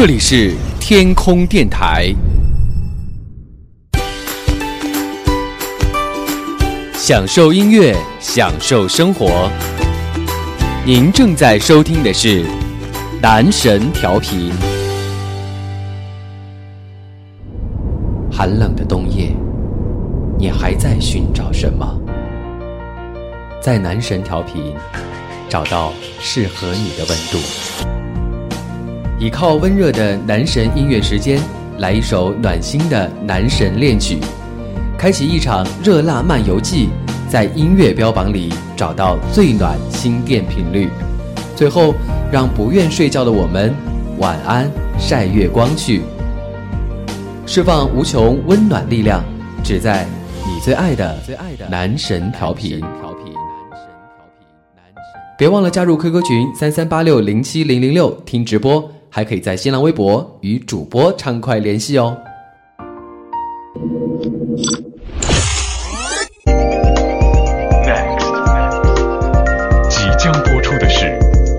这里是天空电台，享受音乐，享受生活。您正在收听的是男神调频。寒冷的冬夜，你还在寻找什么？在男神调频，找到适合你的温度。依靠温热的男神音乐时间，来一首暖心的男神恋曲，开启一场热辣漫游记，在音乐标榜里找到最暖心电频率，最后让不愿睡觉的我们晚安晒月光去，释放无穷温暖力量，只在你最爱的男神调频。别忘了加入 QQ 群3386070006听直播，还可以在新浪微博与主播畅快联系哦。Next， 即将播出的是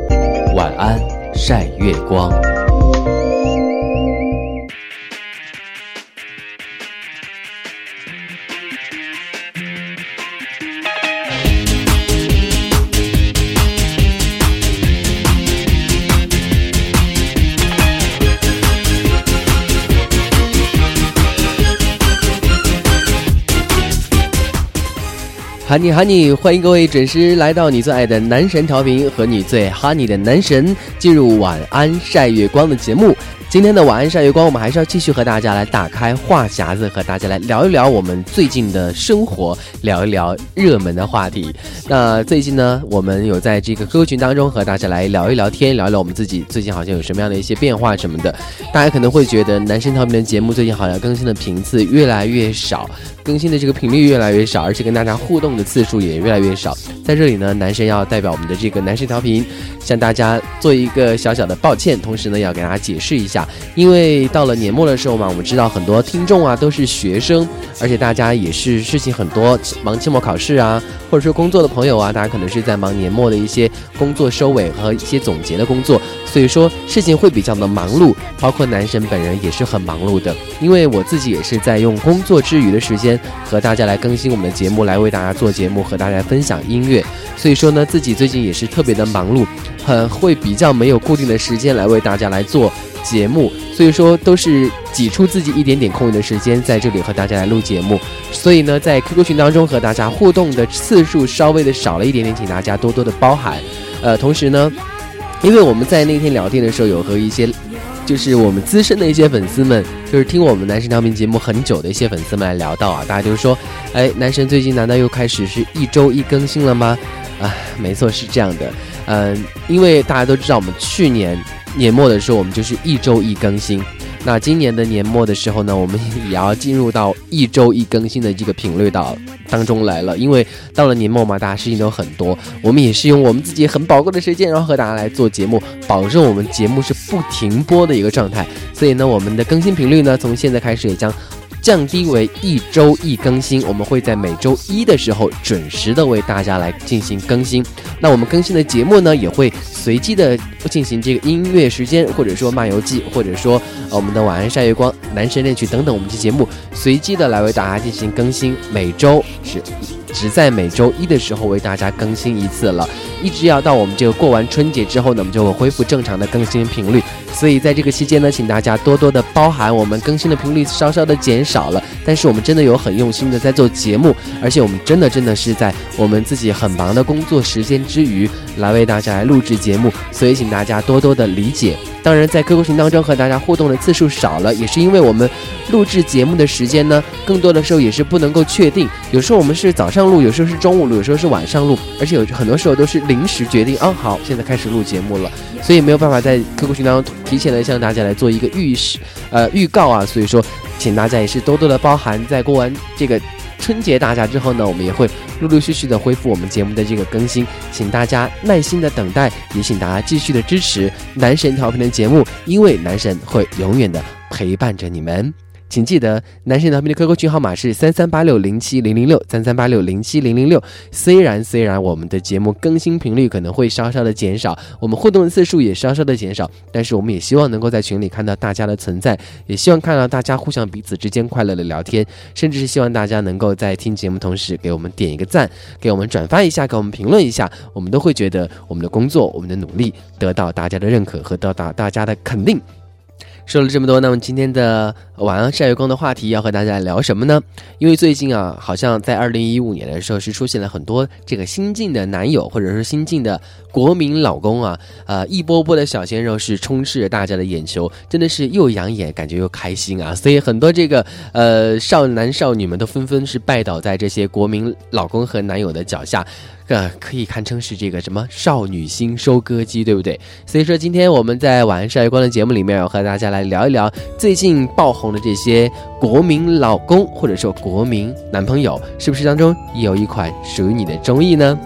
《晚安晒月光》。Honey， 欢迎各位准时来到你最爱的男神调频，和你最 Honey 的男神进入晚安晒月光的节目。今天的晚安晒月光，我们还是要继续和大家来打开话匣子，和大家来聊一聊我们最近的生活，聊一聊热门的话题。那最近呢，我们有在这个 QQ 群当中和大家来聊一聊天，聊一聊我们自己最近好像有什么样的一些变化什么的。大家可能会觉得男神调频的节目最近好像更新的频次越来越少，更新的这个频率越来越少，而且跟大家互动的次数也越来越少。在这里呢，男神要代表我们的这个男神调频向大家做一个小小的抱歉，同时呢要给大家解释一下，因为到了年末的时候嘛，我们知道很多听众啊都是学生，而且大家也是事情很多，忙期末考试啊，或者说工作的朋友啊，大家可能是在忙年末的一些工作收尾和一些总结的工作，所以说事情会比较的忙碌，包括男神本人也是很忙碌的，因为我自己也是在用工作之余的时间和大家来更新我们的节目，来为大家做节目和大家分享音乐，所以说呢自己最近也是特别的忙碌，会比较没有固定的时间来为大家来做节目，所以说都是挤出自己一点点空余的时间在这里和大家来录节目，所以呢在 QQ 群当中和大家互动的次数稍微的少了一点点，请大家多多的包涵。同时呢，因为我们在那天聊天的时候有和一些就是我们资深的一些粉丝们，就是听我们男神调频节目很久的一些粉丝们来聊到啊，大家就说，哎，男神最近难道又开始是一周一更新了吗？啊，没错，是这样的。因为大家都知道我们去年年末的时候我们就是一周一更新，那今年的年末的时候呢，我们也要进入到一周一更新的这个频率当中来了，因为到了年末嘛，大家事情都很多，我们也是用我们自己很宝贵的时间，然后和大家来做节目，保证我们节目是不停播的一个状态，所以呢我们的更新频率呢从现在开始也将降低为一周一更新，我们会在每周一的时候准时的为大家来进行更新。那我们更新的节目呢，也会随机的进行这个音乐时间，或者说漫游记，或者说我们的晚安晒月光、男神恋曲等等，我们这节目随机的来为大家进行更新，每周是只在每周一的时候为大家更新一次了，一直要到我们这个过完春节之后呢，我们就会恢复正常的更新频率。所以在这个期间呢，请大家多多的包涵，我们更新的频率稍稍的减少了，但是我们真的有很用心的在做节目，而且我们真的是在我们自己很忙的工作时间之余来为大家来录制节目，所以请大家多多的理解。当然在 QQ 群当中和大家互动的次数少了，也是因为我们录制节目的时间呢更多的时候也是不能够确定，有时候我们是早上录，有时候是中午录，有时候是晚上录，而且有很多时候都是临时决定好现在开始录节目了，所以没有办法在 QQ 群当中提前的向大家来做一个预告啊，所以说请大家也是多多的包涵，在过完这个春节大假之后呢，我们也会陆续的恢复我们节目的这个更新，请大家耐心的等待，也请大家继续的支持男神调频的节目，因为男神会永远的陪伴着你们。请记得男神调频的 QQ 群号码是3386070006 3386070006。虽然我们的节目更新频率可能会稍稍的减少，我们互动的次数也稍稍的减少，但是我们也希望能够在群里看到大家的存在，也希望看到大家互相彼此之间快乐的聊天，甚至是希望大家能够在听节目同时给我们点一个赞，给我们转发一下，给我们评论一下，我们都会觉得我们的工作，我们的努力得到大家的认可和得到大家的肯定。说了这么多，那么今天的晚安晒月光的话题要和大家聊什么呢？因为最近啊，好像在2015年的时候是出现了很多这个新晋的男友或者是新晋的国民老公啊，一波波的小鲜肉是充斥着大家的眼球，真的是又养眼感觉又开心啊，所以很多这个少男少女们都纷纷是拜倒在这些国民老公和男友的脚下，可以堪称是这个什么少女心收割机，对不对？所以说今天我们在晚安晒月光的节目里面要和大家来聊一聊最近爆红的这些国民老公或者说国民男朋友，是不是当中也有一款属于你的中意呢？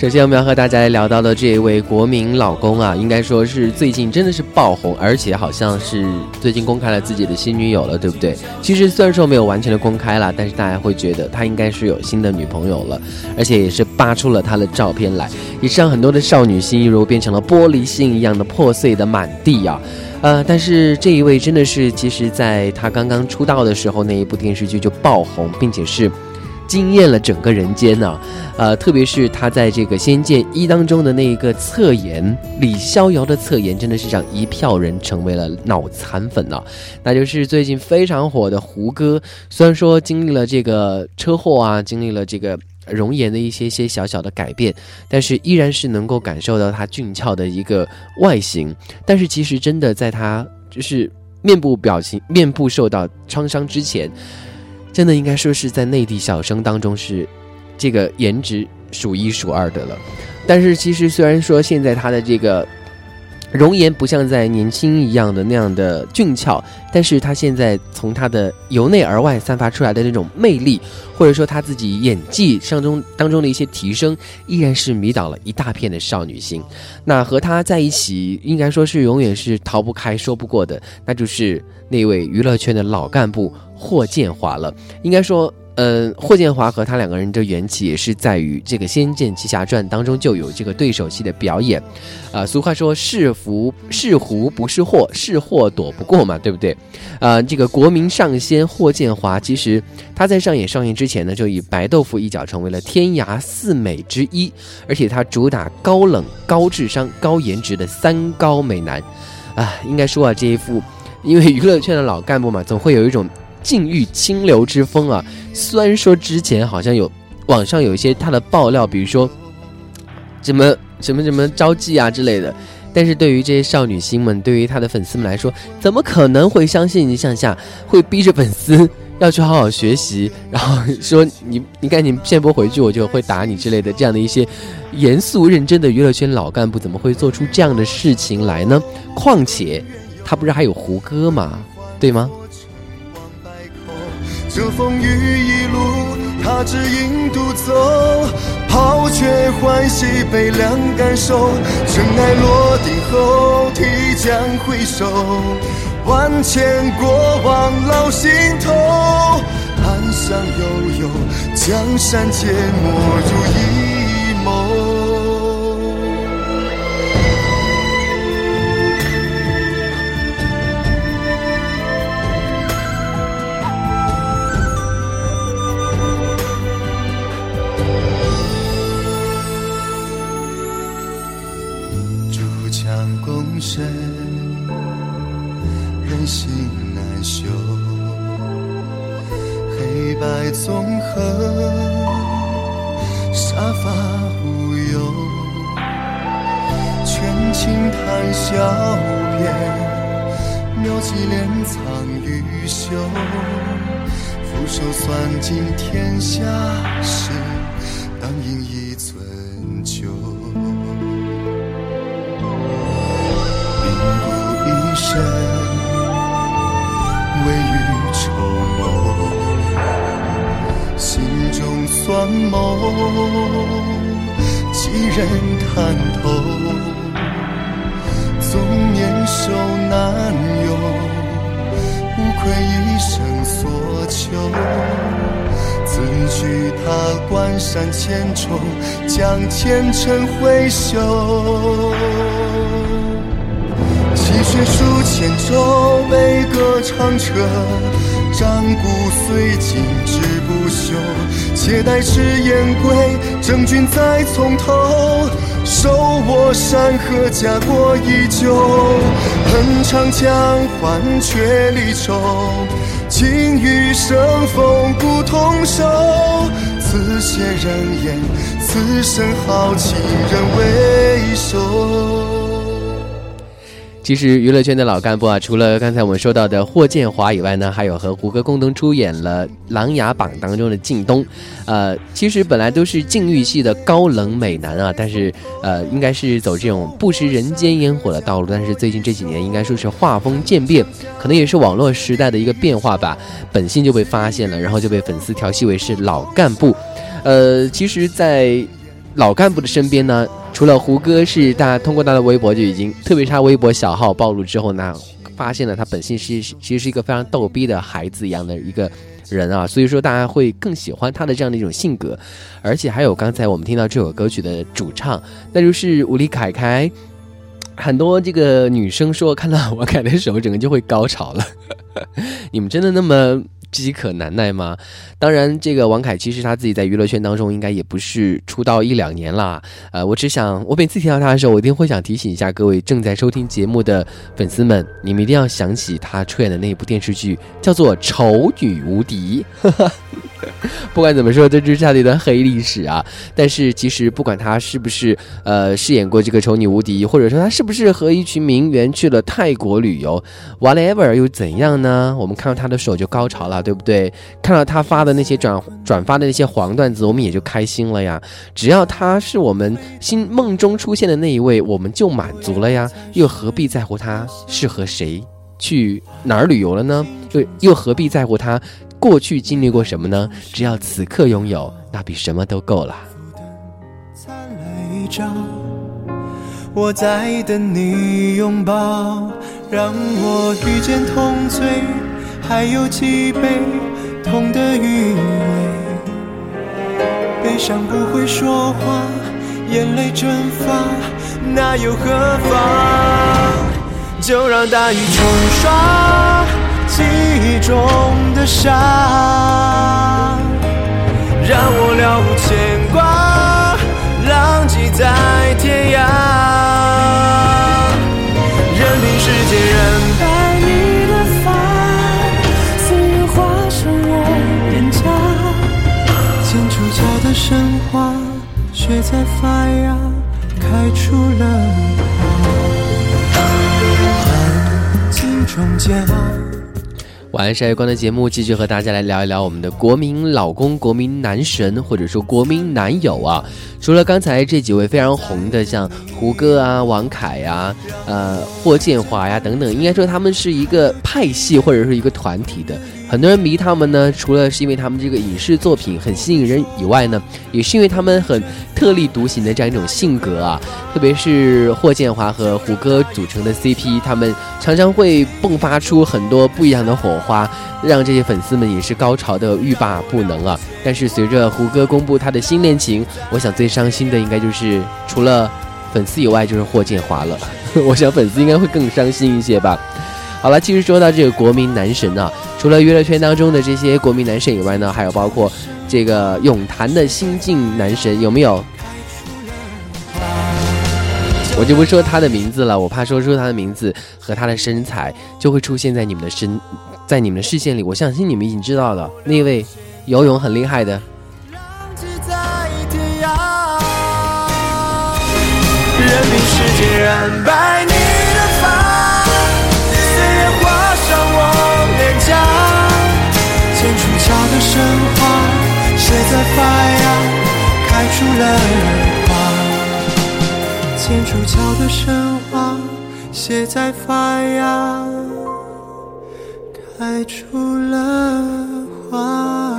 首先我们要和大家来聊到的这位国民老公啊，应该说是最近真的是爆红，而且好像是最近公开了自己的新女友了，对不对？其实虽然说没有完全的公开了，但是大家会觉得他应该是有新的女朋友了，而且也是扒出了他的照片来，也是让很多的少女心如变成了玻璃心一样的破碎的满地啊。但是这一位真的是，其实在他刚刚出道的时候那一部电视剧就爆红，并且是惊艳了整个人间啊，特别是他在这个《仙剑一》当中的那一个侧颜，李逍遥的侧颜，真的是让一票人成为了脑残粉啊。那就是最近非常火的胡歌，虽然说经历了这个车祸啊，经历了这个容颜的一些小小的改变，但是依然是能够感受到他俊俏的一个外形。但是其实真的在他就是面部受到创伤之前，真的应该说是在内地小生当中是这个颜值数一数二的了。但是其实虽然说现在他的这个容颜不像在年轻一样的那样的俊俏，但是他现在从他的由内而外散发出来的那种魅力，或者说他自己演技上中当中的一些提升，依然是迷倒了一大片的少女心。那和他在一起应该说是永远是逃不开说不过的，那就是那位娱乐圈的老干部霍建华了。应该说霍建华和他两个人的缘起也是在于这个《仙剑奇侠传》当中就有这个对手戏的表演，俗话说是福是福不是祸，是祸躲不过嘛，对不对？这个国民上仙霍建华，其实他在上演《少爷》之前呢，就以白豆腐一角成为了天涯四美之一，而且他主打高冷、高智商、高颜值的三高美男，啊，应该说啊，这一副因为娱乐圈的老干部嘛，总会有一种禁欲清流之风啊。虽然说之前好像有网上有一些他的爆料，比如说什么招妓啊之类的，但是对于这些少女心们，对于他的粉丝们来说，怎么可能会相信？你想想，会逼着粉丝要去好好学习，然后说你赶紧现播回去，我就会打你之类的，这样的一些严肃认真的娱乐圈老干部，怎么会做出这样的事情来呢？况且他不是还有胡歌吗？对吗？这风雨一路他只影独走，抛却欢喜悲凉感受，尘埃落定后提将回首，万千过往烙心头，暗香悠悠江山皆没如一梦。共身人心难修，黑白纵横杀伐无忧，权倾谈笑偏，妙计敛藏于袖，俯首算尽天下事，当饮一樽酒。身未雨绸缪，心中算谋，几人看透，纵年寿难有，无愧一生所求，自去他关山千重，将前尘回首，血书千州，悲歌唱彻，战鼓虽尽志不休，且待赤焰归，征军再从头，手握山河家国依旧，横长枪换却离愁，情与生逢不同手，此些人言，此生好情人为首。其实娱乐圈的老干部啊，除了刚才我们说到的霍建华以外呢，还有和胡歌共同出演了《琅琊榜》当中的靳东。其实本来都是禁欲系的高冷美男啊，但是应该是走这种不食人间烟火的道路。但是最近这几年应该说是画风渐变，可能也是网络时代的一个变化吧，本性就被发现了，然后就被粉丝调戏为是老干部。其实在老干部的身边呢，除了胡歌是大家通过他的微博就已经，特别是他微博小号暴露之后呢，发现了他本性其实是一个非常逗逼的孩子一样的一个人啊，所以说大家会更喜欢他的这样的一种性格。而且还有刚才我们听到这首歌曲的主唱，那就是吴丽凯凯。很多这个女生说看到我凯的手整个就会高潮了你们真的那么饥渴难耐吗？当然这个王凯其实他自己在娱乐圈当中应该也不是出道一两年啦。我每次提到他的时候，我一定会想提醒一下各位正在收听节目的粉丝们，你们一定要想起他出演的那部电视剧，叫做《丑女无敌》不管怎么说，这是他的一段黑历史啊。但是其实不管他是不是饰演过这个丑女无敌，或者说他是不是和一群名媛去了泰国旅游 ，whatever 又怎样呢？我们看到他的手就高潮了，对不对？看到他发的那些转发的那些黄段子，我们也就开心了呀。只要他是我们心梦中出现的那一位，我们就满足了呀。又何必在乎他是和谁去哪儿旅游了呢？又何必在乎他过去经历过什么呢？只要此刻拥有，那比什么都够了。我在等你拥抱，让我遇见痛醉，还有几杯痛的余味。悲伤不会说话，眼泪蒸发，那又何妨？就让大雨冲刷记忆中的伤，让我了无牵挂，浪迹在天涯。任凭时间染白你的发，岁月化成我脸颊，千处桥的神话，雪在发芽，开出了花。镜中间晚安晒月光的节目继续和大家来聊一聊我们的国民老公、国民男神或者说国民男友啊。除了刚才这几位非常红的像胡歌啊、王凯啊、霍建华呀等等，应该说他们是一个派系或者是一个团体的，很多人迷他们呢，除了是因为他们这个影视作品很吸引人以外呢，也是因为他们很特立独行的这样一种性格啊。特别是霍建华和胡歌组成的 CP， 他们常常会迸发出很多不一样的火花，让这些粉丝们也是高潮的欲罢不能啊。但是随着胡歌公布他的新恋情，我想最伤心的应该就是除了粉丝以外就是霍建华了我想粉丝应该会更伤心一些吧。好了，其实说到这个国民男神啊，除了娱乐圈当中的这些国民男神以外呢，还有包括这个泳坛的新晋男神，有没有？我就不说他的名字了，我怕说出他的名字和他的身材就会出现在你们的视线里。我相信你们已经知道了，那位游泳很厉害的。人民世界染白你的发，岁月画上我脸颊，千处桥的神话，谁在发芽，开出了花。千处桥的神话，谁在发芽，开出了花。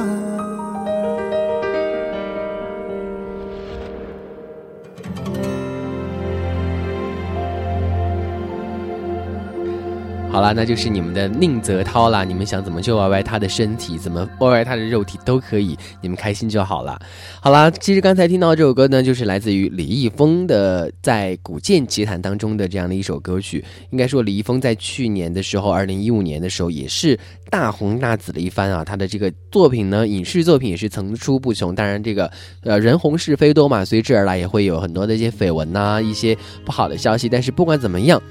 好了，那就是你们的宁泽涛啦，你们想怎么去歪歪他的身体，怎么歪歪他的肉体都可以，你们开心就好了。好了，其实刚才听到这首歌呢，就是来自于李易峰的在古剑奇谭当中的这样的一首歌曲。应该说李易峰在去年的时候2015年的时候也是大红大紫的一番啊，他的这个作品呢，影视作品也是层出不穷。当然这个人红是非多嘛，随之而来也会有很多的一些绯闻啊，一些不好的消息。但是不管怎么样，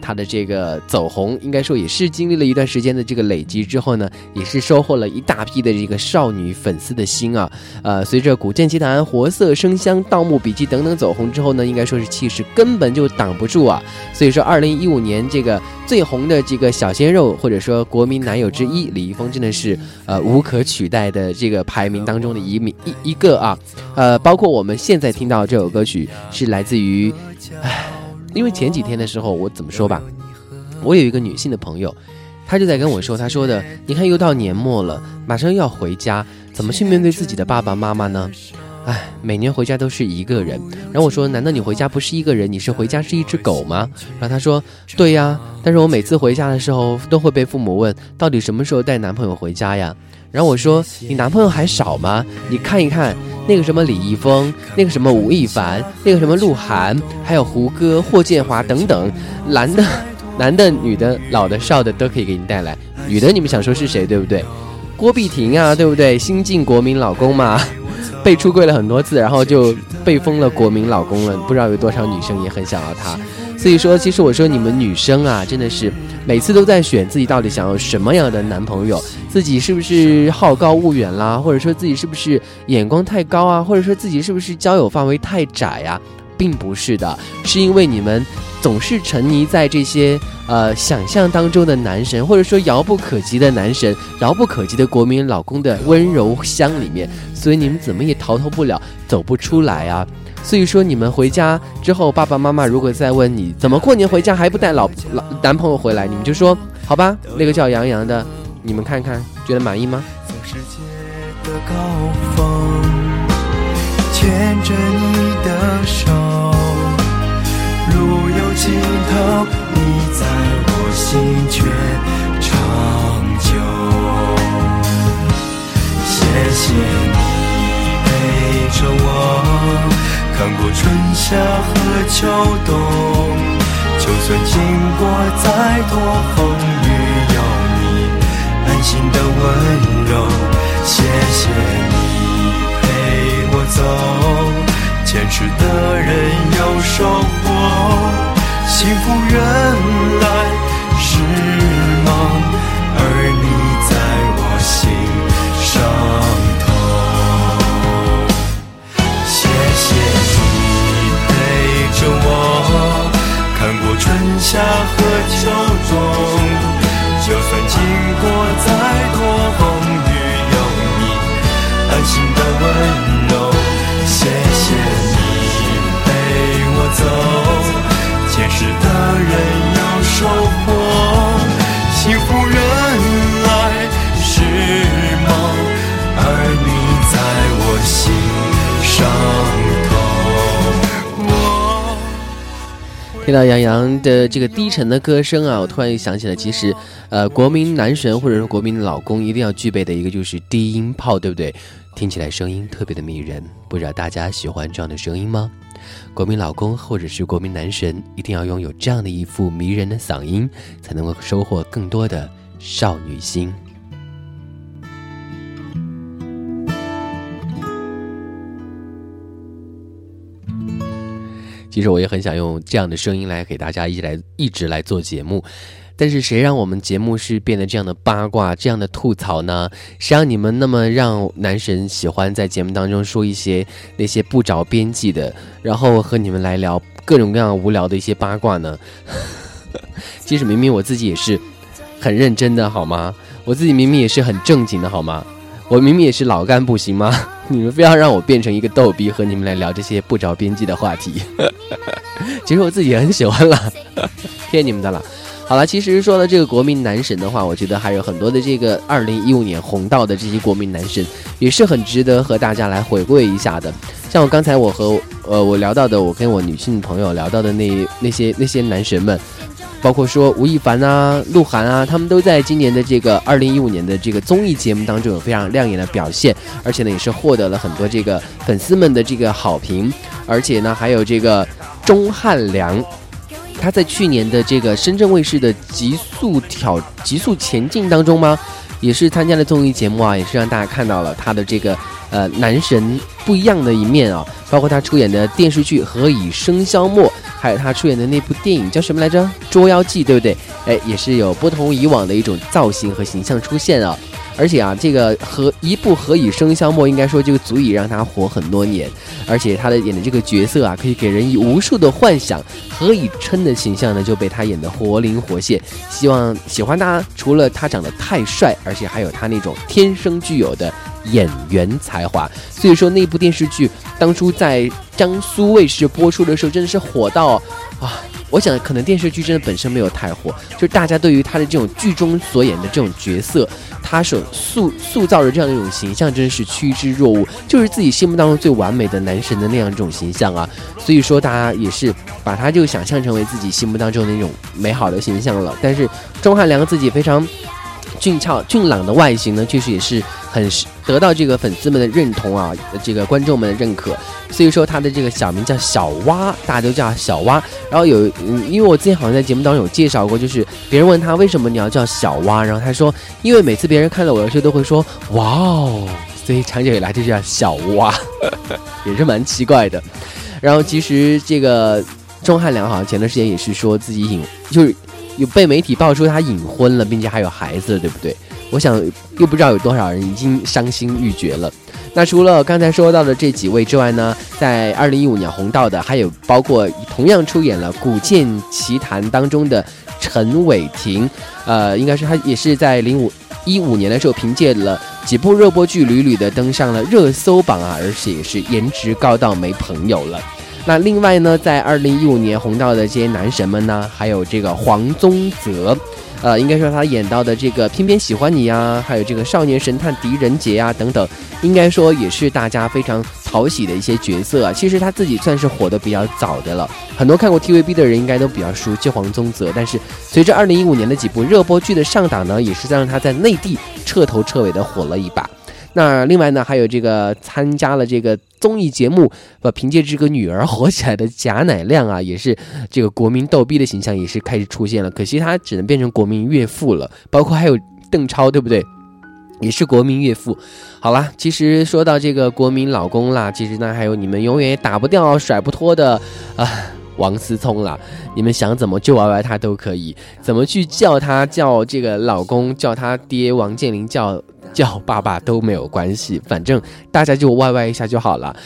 他的这个走红应该说也是经历了一段时间的这个累积之后呢，也是收获了一大批的这个少女粉丝的心啊。随着古剑奇谭、活色生香、盗墓笔记等等走红之后呢，应该说是气势根本就挡不住啊。所以说2015年这个最红的这个小鲜肉或者说国民男友之一李易峰真的是无可取代的这个排名当中的一个啊。包括我们现在听到这首歌曲是来自于因为前几天的时候我怎么说吧，我有一个女性的朋友，她就在跟我说，她说的，你看又到年末了，马上又要回家，怎么去面对自己的爸爸妈妈呢？哎，每年回家都是一个人。然后我说，难道你回家不是一个人，你是回家是一只狗吗？然后她说，对呀，但是我每次回家的时候都会被父母问，到底什么时候带男朋友回家呀？然后我说，你男朋友还少吗？你看一看那个什么李易峰，那个什么吴亦凡，那个什么鹿晗，还有胡歌、霍建华等等，男的、女的、老的、少的都可以给你带来。女的你们想说是谁，对不对？郭碧婷啊，对不对？新晋国民老公嘛，被出柜了很多次，然后就被封了国民老公了，不知道有多少女生也很想要他。所以说其实我说你们女生啊，真的是每次都在选自己到底想要什么样的男朋友，自己是不是好高骛远啦，或者说自己是不是眼光太高啊，或者说自己是不是交友范围太窄啊，并不是的，是因为你们总是沉溺在这些想象当中的男神，或者说遥不可及的男神，遥不可及的国民老公的温柔乡里面，所以你们怎么也逃脱不了，走不出来啊。所以说你们回家之后，爸爸妈妈如果再问你怎么过年回家还不带男朋友回来，你们就说好吧，那个叫杨洋的，你们看看觉得满意吗？走世界的高峰，牵着你的手，路有尽头，你在我心却长久。谢谢你陪着我，看过春夏和秋冬，就算经过再多风雨，有你安心的温柔。谢谢你陪我走，坚持的人有收获，幸福原来是梦，而你在我心上头。谢谢你陪着我，看过春夏和秋冬，就算经过再多风雨，有你安心的温柔。谢谢你陪我走，坚持的人有收获，幸福原来是梦，而你在我心上头。听到杨洋的这个低沉的歌声啊，我突然想起了，其实国民男神或者是国民老公一定要具备的一个就是低音炮，对不对？听起来声音特别的迷人，不知道大家喜欢这样的声音吗？国民老公或者是国民男神一定要拥有这样的一副迷人的嗓音，才能够收获更多的少女心。其实我也很想用这样的声音来给大家一直来做节目，但是谁让我们节目是变得这样的八卦，这样的吐槽呢？谁让你们那么让男神喜欢在节目当中说一些那些不着边际的，然后和你们来聊各种各样无聊的一些八卦呢？其实明明我自己也是很认真的好吗？我自己明明也是很正经的好吗？我明明也是老干部行吗？你们非要让我变成一个逗逼和你们来聊这些不着边际的话题。其实我自己也很喜欢啦，骗你们的啦。好了，其实说到这个国民男神的话，我觉得还有很多的这个2015年红到的这些国民男神也是很值得和大家来回顾一下的。像我刚才我聊到的，我跟我女性朋友聊到的那些男神们，包括说吴亦凡啊、鹿晗啊，他们都在今年的这个2015年的这个综艺节目当中有非常亮眼的表现，而且呢也是获得了很多这个粉丝们的这个好评。而且呢还有这个钟汉良，他在去年的这个深圳卫视的极速前进当中吗，也是参加了综艺节目啊，也是让大家看到了他的这个男神不一样的一面啊，包括他出演的电视剧《何以笙箫默》，还有他出演的那部电影叫什么来着，《捉妖记》，对不对？哎，也是有不同以往的一种造型和形象出现啊。而且啊，这个一部《何以笙箫默》应该说就足以让他火很多年，而且他的演的这个角色啊，可以给人以无数的幻想。何以琛的形象呢，就被他演得活灵活现。喜欢他，除了他长得太帅，而且还有他那种天生具有的演员才华。所以说那部电视剧当初在江苏卫视播出的时候，真的是火到啊！我想可能电视剧真的本身没有太火，就是大家对于他的这种剧中所演的这种角色，他所塑造的这样一种形象，真是趋之若鹜，就是自己心目当中最完美的男神的那样一种形象啊。所以说大家也是把他就想象成为自己心目当中的那种美好的形象了。但是钟汉良自己非常俊俏俊朗的外形呢，确实也是很得到这个粉丝们的认同啊，这个观众们的认可。所以说他的这个小名叫小蛙，大家都叫小蛙。然后因为我自己好像在节目当中有介绍过，就是别人问他为什么你要叫小蛙，然后他说因为每次别人看到我的时候都会说哇哦，所以长久以来就叫小蛙。也是蛮奇怪的。然后其实这个钟汉良好像前段时间也是说自己就是有被媒体爆出他隐婚了，并且还有孩子了，对不对？我想又不知道有多少人已经伤心欲绝了。那除了刚才说到的这几位之外呢，在2015年红到的还有包括同样出演了《古剑奇谭》当中的陈伟霆，应该是他也是在2015年的时候凭借了几部热播剧屡屡的登上了热搜榜啊，而且也是颜值高到没朋友了。那另外呢，在2015年红到的这些男神们呢，还有这个黄宗泽，应该说他演到的这个偏偏喜欢你啊，还有这个少年神探狄仁杰啊等等，应该说也是大家非常讨喜的一些角色啊。其实他自己算是火得比较早的了，很多看过 TVB 的人应该都比较熟悉黄宗泽，但是随着2015年的几部热播剧的上档呢，也是让他在内地彻头彻尾的火了一把。那另外呢，还有这个参加了这个综艺节目，凭借这个女儿火起来的贾乃亮啊，也是这个国民逗逼的形象也是开始出现了，可惜他只能变成国民岳父了。包括还有邓超，对不对？也是国民岳父。好啦，其实说到这个国民老公啦，其实呢还有你们永远也打不掉甩不脱的王思聪啦，你们想怎么就玩玩他都可以，怎么去叫他叫这个老公，叫他爹王健林，叫爸爸都没有关系，反正大家就YY一下就好了。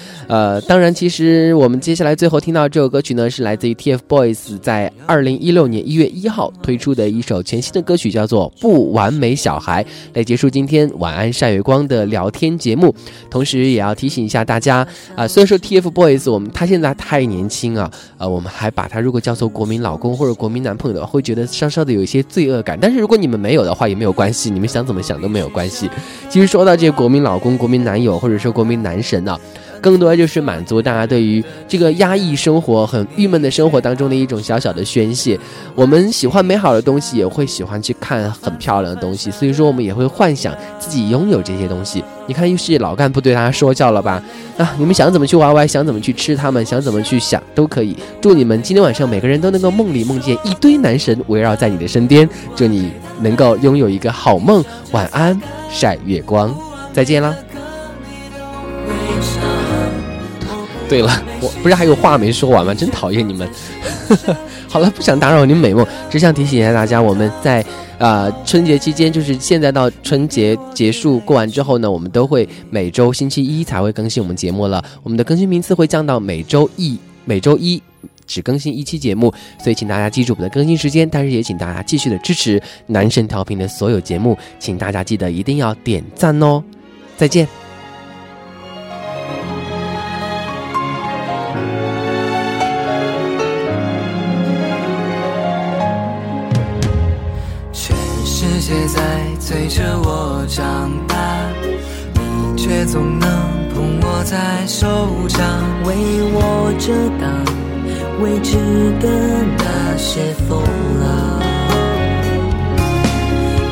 当然其实我们接下来最后听到这首歌曲呢，是来自于 TFBOYS 在2016年1月1号推出的一首全新的歌曲，叫做《不完美小孩》，来结束今天晚安晒月光的聊天节目。同时也要提醒一下大家，虽然说 TFBOYS 他现在太年轻啊，我们还把他如果叫做国民老公或者国民男朋友的话，会觉得稍稍的有一些罪恶感，但是如果你们没有的话也没有关系，你们想怎么想都没有关系。其实说到这国民老公、国民男友或者说国民男神啊，更多就是满足大家对于这个压抑生活、很郁闷的生活当中的一种小小的宣泄。我们喜欢美好的东西，也会喜欢去看很漂亮的东西，所以说我们也会幻想自己拥有这些东西。你看又是老干部对大家说教了吧？你们想怎么去玩玩，想怎么去吃他们，想怎么去想都可以。祝你们今天晚上每个人都能够梦里梦见一堆男神围绕在你的身边，祝你能够拥有一个好梦。晚安晒月光，再见啦。对了，我不是还有话没说完吗？真讨厌你们。好了，不想打扰你们美梦，只想提醒一下大家，我们在春节期间，就是现在到春节结束过完之后呢，我们都会每周星期一才会更新我们节目了，我们的更新频次会降到每周一只更新一期节目，所以请大家记住我们的更新时间，但是也请大家继续的支持男神调频的所有节目，请大家记得一定要点赞哦。再见。世界在催着我长大，你却总能捧我在手掌，为我遮挡未知的那些风浪。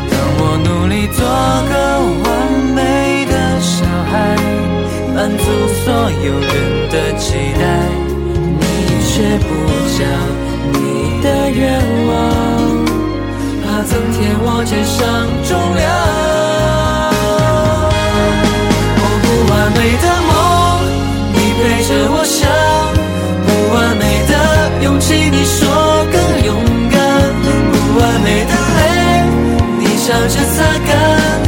当我努力做个完美的小孩，满足所有人的期待，你却不讲你的愿望，它增添我肩上重量。不完美的梦，你陪着我想，不完美的勇气，你说更勇敢，不完美的泪，你笑着擦干，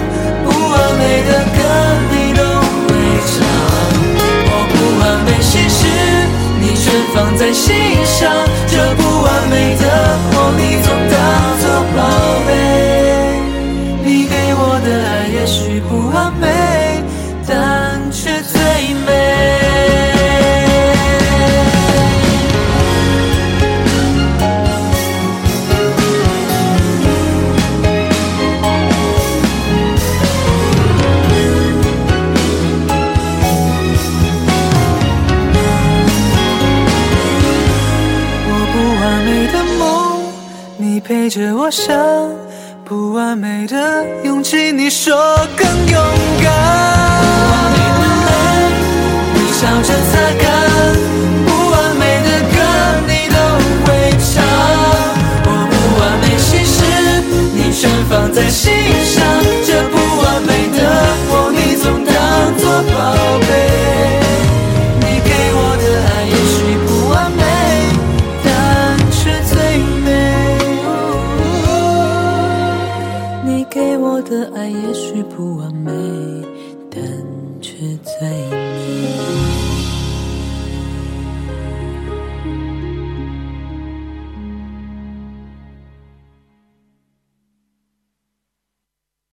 不完美的歌，你都会唱。不完美心事，你全放在心上，这不完美的我，你总当作宝贝，你给我的爱也许不完美，但却最美。我不完美的梦，你陪着我想，不完美的勇气，你说更勇敢，不完美的泪，你笑着擦干，不完美的歌，你都会唱。我不完美心事，你全放在心上，这不完美的我，你总当作宝贝，你给我的爱也许不完美，你。